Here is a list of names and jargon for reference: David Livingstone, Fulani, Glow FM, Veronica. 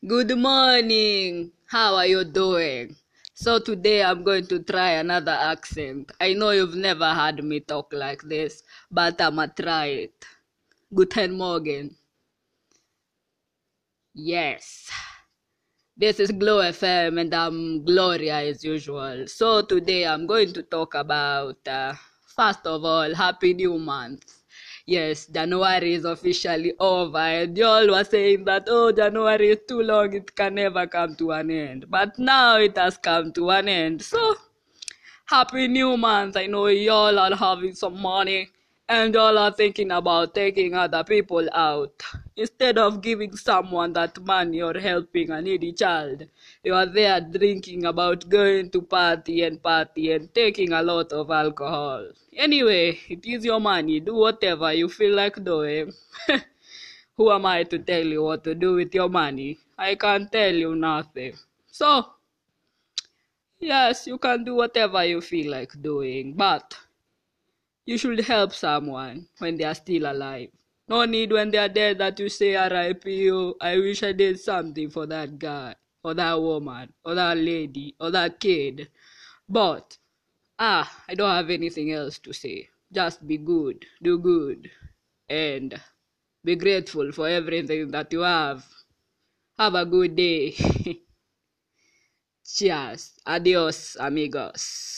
Good morning. How are you doing? So today I'm going to try another accent. I know you've never heard me talk like this, but I'ma try it. Guten Morgen. Yes. This is Glow FM and I'm Gloria as usual. So today I'm going to talk about, first of all, Happy New Month. Yes, January is officially over and y'all were saying that, oh, January is too long, it can never come to an end. But now it has come to an end. So, Happy New Month. I know y'all are having some money and y'all are thinking about taking other people out. Instead of giving someone that money or helping a needy child, you are there drinking about going to party and taking a lot of alcohol. Anyway, it is your money. Do whatever you feel like doing. Who am I to tell you what to do with your money? I can't tell you nothing. So, yes, you can do whatever you feel like doing, but you should help someone when they are still alive. No need when they are dead that you say, R.I.P.O. I wish I did something for that guy, or that woman, or that lady, or that kid. But, I don't have anything else to say. Just be good, do good, and be grateful for everything that you have. Have a good day. Cheers. Adios, amigos.